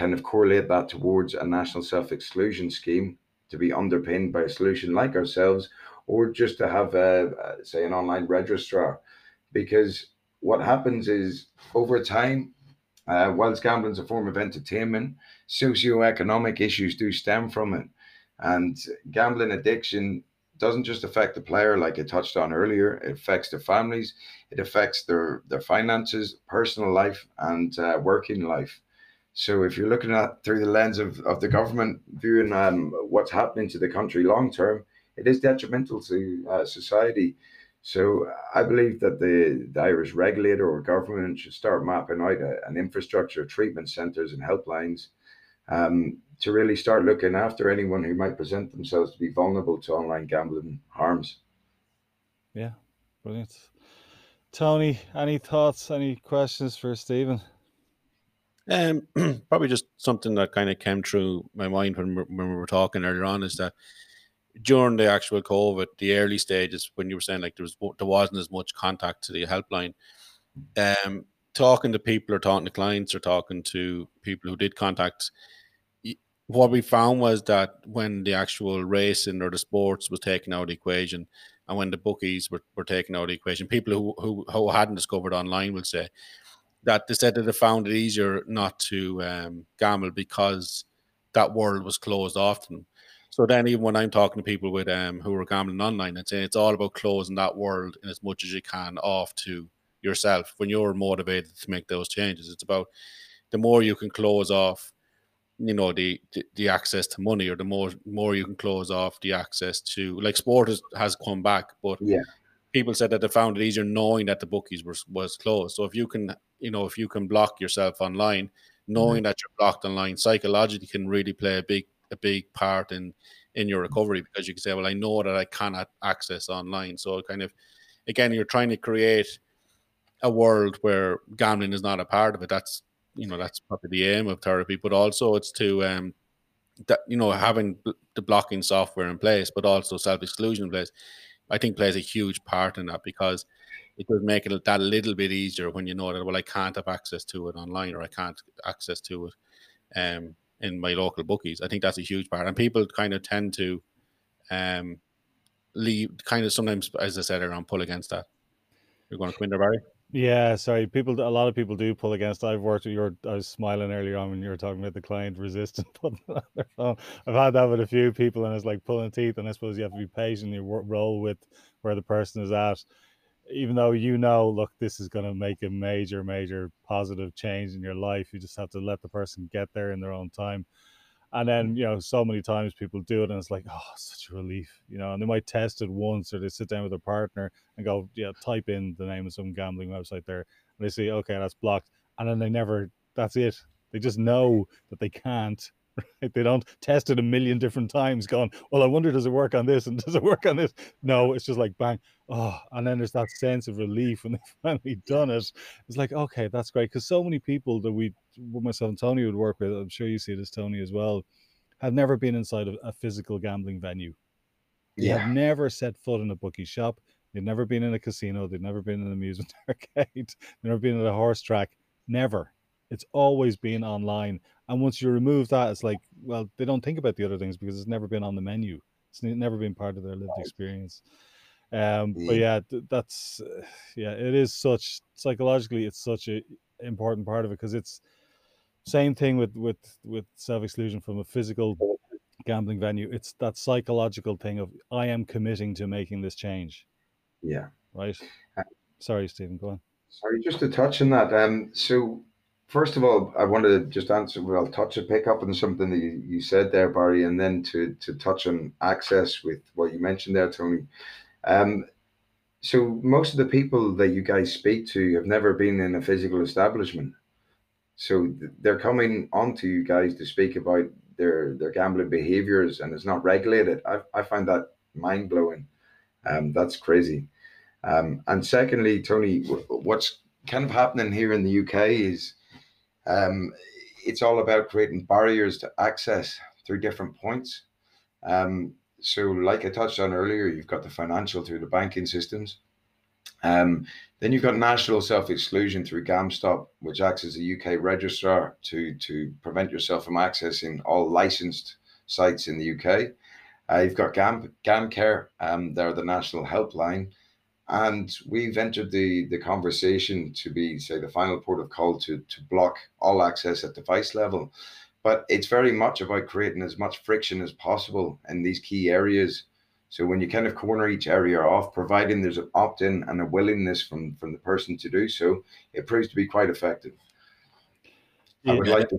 kind of correlate that towards a national self-exclusion scheme to be underpinned by a solution like ourselves, or just to have, a, a, say, an online registrar. Because what happens is, over time, uh, whilst gambling is a form of entertainment, socioeconomic issues do stem from it. And gambling addiction doesn't just affect the player, like I touched on earlier. It affects their families. It affects their, their finances, personal life, and uh, working life. So if you're looking at through the lens of, of the government, viewing um, what's happening to the country long term, it is detrimental to uh, society. So I believe that the, the Irish regulator or government should start mapping out a, an infrastructure, treatment centres and helplines um, to really start looking after anyone who might present themselves to be vulnerable to online gambling harms. Yeah, brilliant. Tony, any thoughts, any questions for Stephen? Um, probably just something that kind of came through my mind when, when we were talking earlier on is that during the actual COVID, the early stages, when you were saying like there was there wasn't as much contact to the helpline, um, talking to people or talking to clients or talking to people who did contact, what we found was that when the actual racing or the sports was taken out of the equation, and when the bookies were, were taken out of the equation, people who, who who hadn't discovered online would say that they said that they found it easier not to um, gamble because that world was closed off to them. So then even when I'm talking to people with um who are gambling online, I'd say it's all about closing that world in as much as you can off to yourself when you're motivated to make those changes. It's about the more you can close off, you know, the the, the access to money, or the more more you can close off the access to, like, sport has, has come back, but yeah, people said that they found it easier knowing that the bookies were was closed. So if you can, you know, if you can block yourself online, knowing mm-hmm. that you're blocked online psychologically can really play a big a big part in in your recovery, because you can say, well, I know that I cannot access online. So kind of, again, you're trying to create a world where gambling is not a part of it. That's, you know, that's probably the aim of therapy, but also it's to, um, that, you know, having the blocking software in place, but also self-exclusion in place, I think plays a huge part in that, because it does make it that little bit easier when you know that, well, I can't have access to it online, or I can't access to it, um, in my local bookies. I think that's a huge part, and people kind of tend to um, leave, kind of sometimes, as I said, around pull against that. You're going to Quinder, Barry? Yeah, sorry. People, a lot of people do pull against. I've worked with your. I was smiling earlier on when you were talking about the client resistant button on their phone. I've had that with a few people, and it's like pulling teeth. And I suppose you have to be patient. You roll with where the person is at, even though you know, look, this is going to make a major, major positive change in your life. You just have to let the person get there in their own time. And then, you know, so many times people do it and it's like, oh, such a relief, you know, and they might test it once, or they sit down with their partner and go, yeah, type in the name of some gambling website there, and they say, okay, that's blocked. And then they never, that's it. They just know that they can't. Right? They don't test it a million different times going, well, I wonder, does it work on this? And does it work on this? No, it's just like, bang. Oh, and then there's that sense of relief when they've finally done it. It's like, okay, that's great. Because so many people that we, myself and Tony would work with, I'm sure you see this, Tony, as well, have never been inside a physical gambling venue. Yeah. They have never set foot in a bookie shop. They've never been in a casino. They've never been in an amusement arcade. They've never been at a horse track. Never. It's always been online. And once you remove that, it's like, well, they don't think about the other things because it's never been on the menu. It's never been part of their lived experience. Um, yeah. But yeah, that's, yeah, it is such, psychologically, it's such an important part of it, because it's same thing with, with, with self-exclusion from a physical gambling venue. It's that psychological thing of, I am committing to making this change. Yeah. Right. Uh, sorry, Stephen, go on. Sorry, just to touch on that. Um, so, first of all, I want to just answer, well, touch and pick up on something that you, you said there, Barry, and then to, to touch on access with what you mentioned there, Tony. Um, so most of the people that you guys speak to have never been in a physical establishment. So they're coming on to you guys to speak about their, their gambling behaviors, and it's not regulated. I, I find that mind-blowing. Um, that's crazy. Um, and secondly, Tony, what's kind of happening here in the U K is, Um, it's all about creating barriers to access through different points. Um, so like I touched on earlier, you've got the financial through the banking systems. Um, then you've got national self-exclusion through GamStop, which acts as a U K registrar to, to prevent yourself from accessing all licensed sites in the U K. Uh, you've got Gam, GamCare, um, they're the national helpline. And we've entered the, the conversation to be, say, the final port of call to, to block all access at device level. But it's very much about creating as much friction as possible in these key areas. So when you kind of corner each area off, providing there's an opt-in and a willingness from, from the person to do so, it proves to be quite effective. Yeah. I would like to,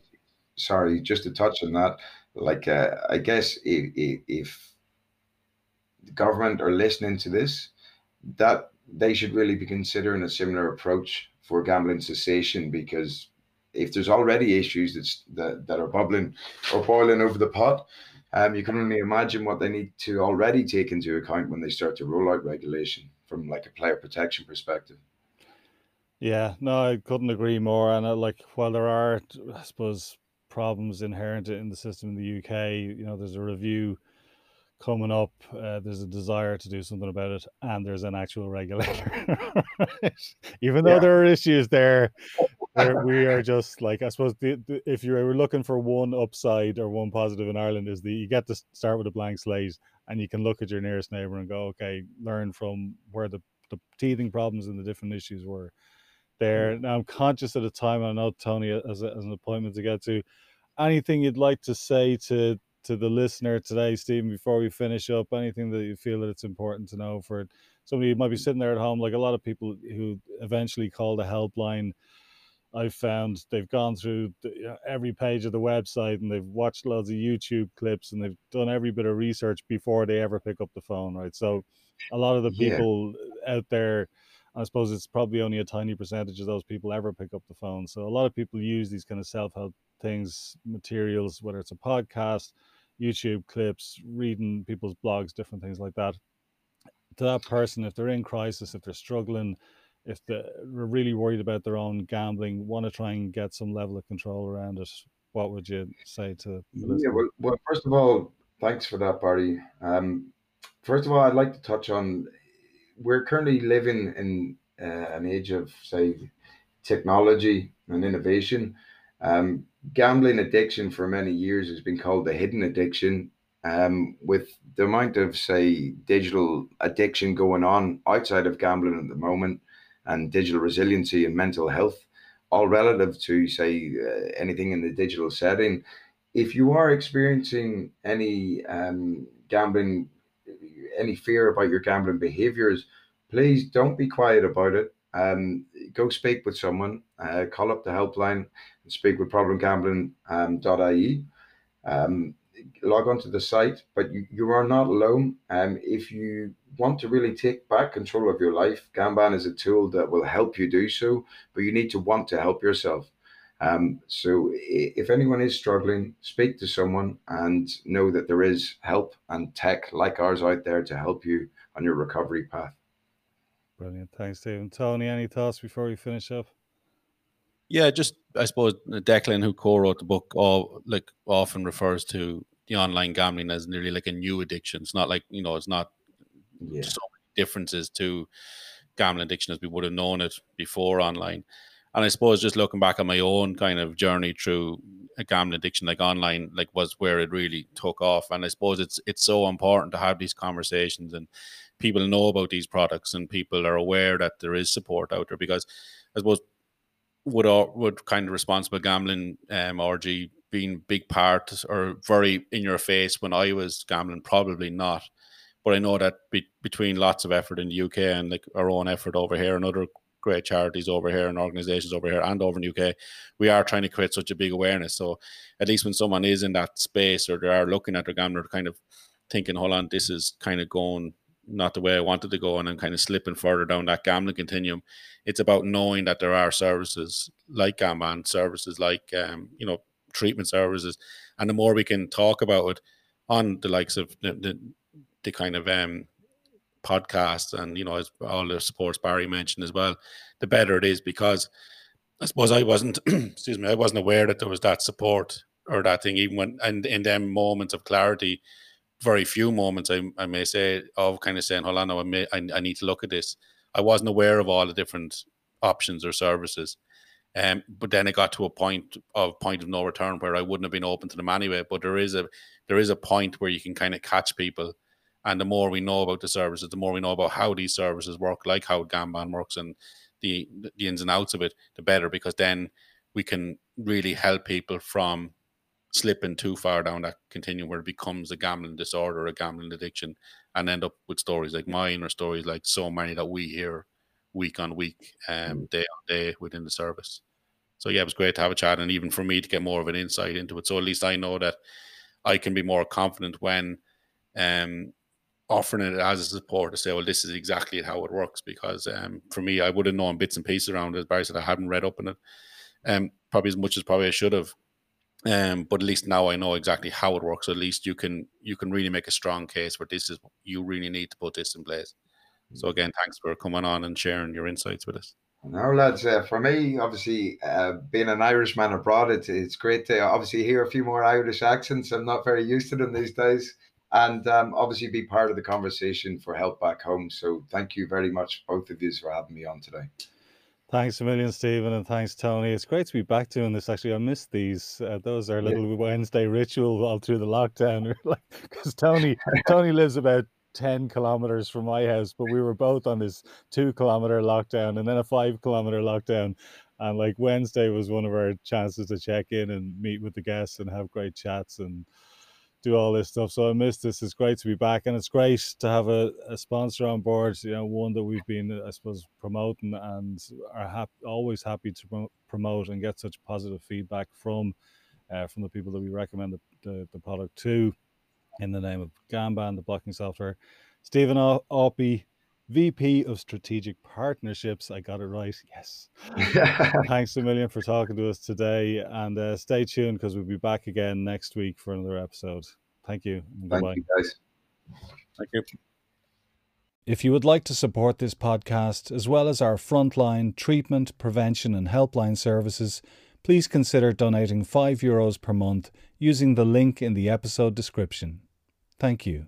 sorry, just to touch on that, like, uh, I guess if, if the government are listening to this, that they should really be considering a similar approach for gambling cessation, because if there's already issues that's, that that are bubbling or boiling over the pot, um, you can only imagine what they need to already take into account when they start to roll out regulation from like a player protection perspective. Yeah, no, I couldn't agree more. And I, like, while there are, I suppose, problems inherent in the system in the U K, you know, there's a review coming up. Uh, there's a desire to do something about it, and there's an actual regulator. Even though yeah. there are issues there, there, we are just like, I suppose, the, the, if you were looking for one upside or one positive in Ireland, is that you get to start with a blank slate, and you can look at your nearest neighbour and go, okay, learn from where the, the teething problems and the different issues were there. Now, I'm conscious of the time. I know, Tony, as, a, as an appointment to get to. Anything you'd like to say to to the listener today, Stephen, before we finish up? Anything that you feel that it's important to know for somebody who might be sitting there at home, like a lot of people who eventually call the helpline, I've found they've gone through the, you know, every page of the website, and they've watched loads of YouTube clips, and they've done every bit of research before they ever pick up the phone, right? So a lot of the people yeah. out there, I suppose it's probably only a tiny percentage of those people ever pick up the phone. So a lot of people use these kind of self-help things, materials, whether it's a podcast, YouTube clips, reading people's blogs, different things like that. To that person, if they're in crisis, if they're struggling, if they're really worried about their own gambling, want to try and get some level of control around it, what would you say to the listener? Yeah, well, well, first of all, thanks for that, Barry. Um, first of all, I'd like to touch on, we're currently living in uh, an age of, say, technology and innovation. Um, gambling addiction for many years has been called the hidden addiction. Um, with the amount of, say, digital addiction going on outside of gambling at the moment, and digital resiliency and mental health, all relative to, say, uh, anything in the digital setting, if you are experiencing any um, gambling, any fear about your gambling behaviors, please don't be quiet about it. Um, go speak with someone, uh, call up the helpline and speak with problem gambling dot I E. Um, log on to the site, but you, you are not alone. Um, if you want to really take back control of your life, Gamban is a tool that will help you do so, but you need to want to help yourself. Um, so if anyone is struggling, speak to someone and know that there is help and tech like ours out there to help you on your recovery path. Brilliant. Thanks, Stephen. Tony, any thoughts before we finish up? Yeah, just, I suppose, Declan, who co-wrote the book, all, like, often refers to the online gambling as nearly like a new addiction. It's not like, you know, it's not yeah. so many differences to gambling addiction as we would have known it before online. And I suppose just looking back on my own kind of journey through a gambling addiction, like online, like was where it really took off. And I suppose it's it's so important to have these conversations, and people know about these products, and people are aware that there is support out there, because I suppose would all, would kind of responsible gambling um, R G being big part or very in your face when I was gambling? Probably not. But I know that be, between lots of effort in the U K and like our own effort over here and other great charities over here and organizations over here and over in the U K, we are trying to create such a big awareness. So at least when someone is in that space or they are looking at their gambling, kind of thinking, hold on, this is kind of going not the way I wanted to go, and I'm kind of slipping further down that gambling continuum. It's about knowing that there are services like Gamban, services like, um, you know, treatment services. And the more we can talk about it on the likes of the, the, the kind of um, podcasts and, you know, as all the supports Barry mentioned as well, the better it is, because I suppose I wasn't, excuse me, I wasn't aware that there was that support or that thing, even when, and in them moments of clarity, very few moments I, I may say of kind of saying, hold on, no, I, may, I, I need to look at this. I wasn't aware of all the different options or services. Um, but then it got to a point of point of no return where I wouldn't have been open to them anyway. But there is a there is a point where you can kind of catch people. And the more we know about the services, the more we know about how these services work, like how Gamban works and the, the ins and outs of it, the better, because then we can really help people from slipping too far down that continuum where it becomes a gambling disorder, a gambling addiction, and end up with stories like mine or stories like so many that we hear week on week, um, day on day within the service. So yeah, it was great to have a chat, and even for me to get more of an insight into it. So at least I know that I can be more confident when um, offering it as a support to say, well, this is exactly how it works, because um, for me, I would have known bits and pieces around it, as Barry said, I hadn't read up on it, um, probably as much as probably I should have. Um, but at least now I know exactly how it works. At least you can you can really make a strong case where this is, you really need to put this in place. So again, thanks for coming on and sharing your insights with us. No, lads, uh, for me, obviously, uh, being an Irishman abroad, it's, it's great to obviously hear a few more Irish accents. I'm not very used to them these days. And um, obviously be part of the conversation for help back home. So thank you very much, both of you, for having me on today. Thanks a million, Stephen, and thanks, Tony. It's great to be back doing this. Actually, I missed these. Uh, those are a little yeah. Wednesday ritual all through the lockdown. Because Tony, Tony lives about ten kilometers from my house, but we were both on this two kilometer lockdown and then a five kilometer lockdown. And like Wednesday was one of our chances to check in and meet with the guests and have great chats and do all this stuff. So I missed this. It's great to be back, and it's great to have a, a sponsor on board, you know, one that we've been, I suppose, promoting and are hap always happy to promote and get such positive feedback from uh, from the people that we recommend the, the, the product to, in the name of Gamban, the blocking software. Stephen Aupy, V P of Strategic Partnerships. I got it right. Yes. Thanks a million for talking to us today. And uh, stay tuned, because we'll be back again next week for another episode. Thank you. And Thank goodbye. you, guys. Thank you. If you would like to support this podcast, as well as our frontline treatment, prevention and helpline services, please consider donating five euros per month using the link in the episode description. Thank you.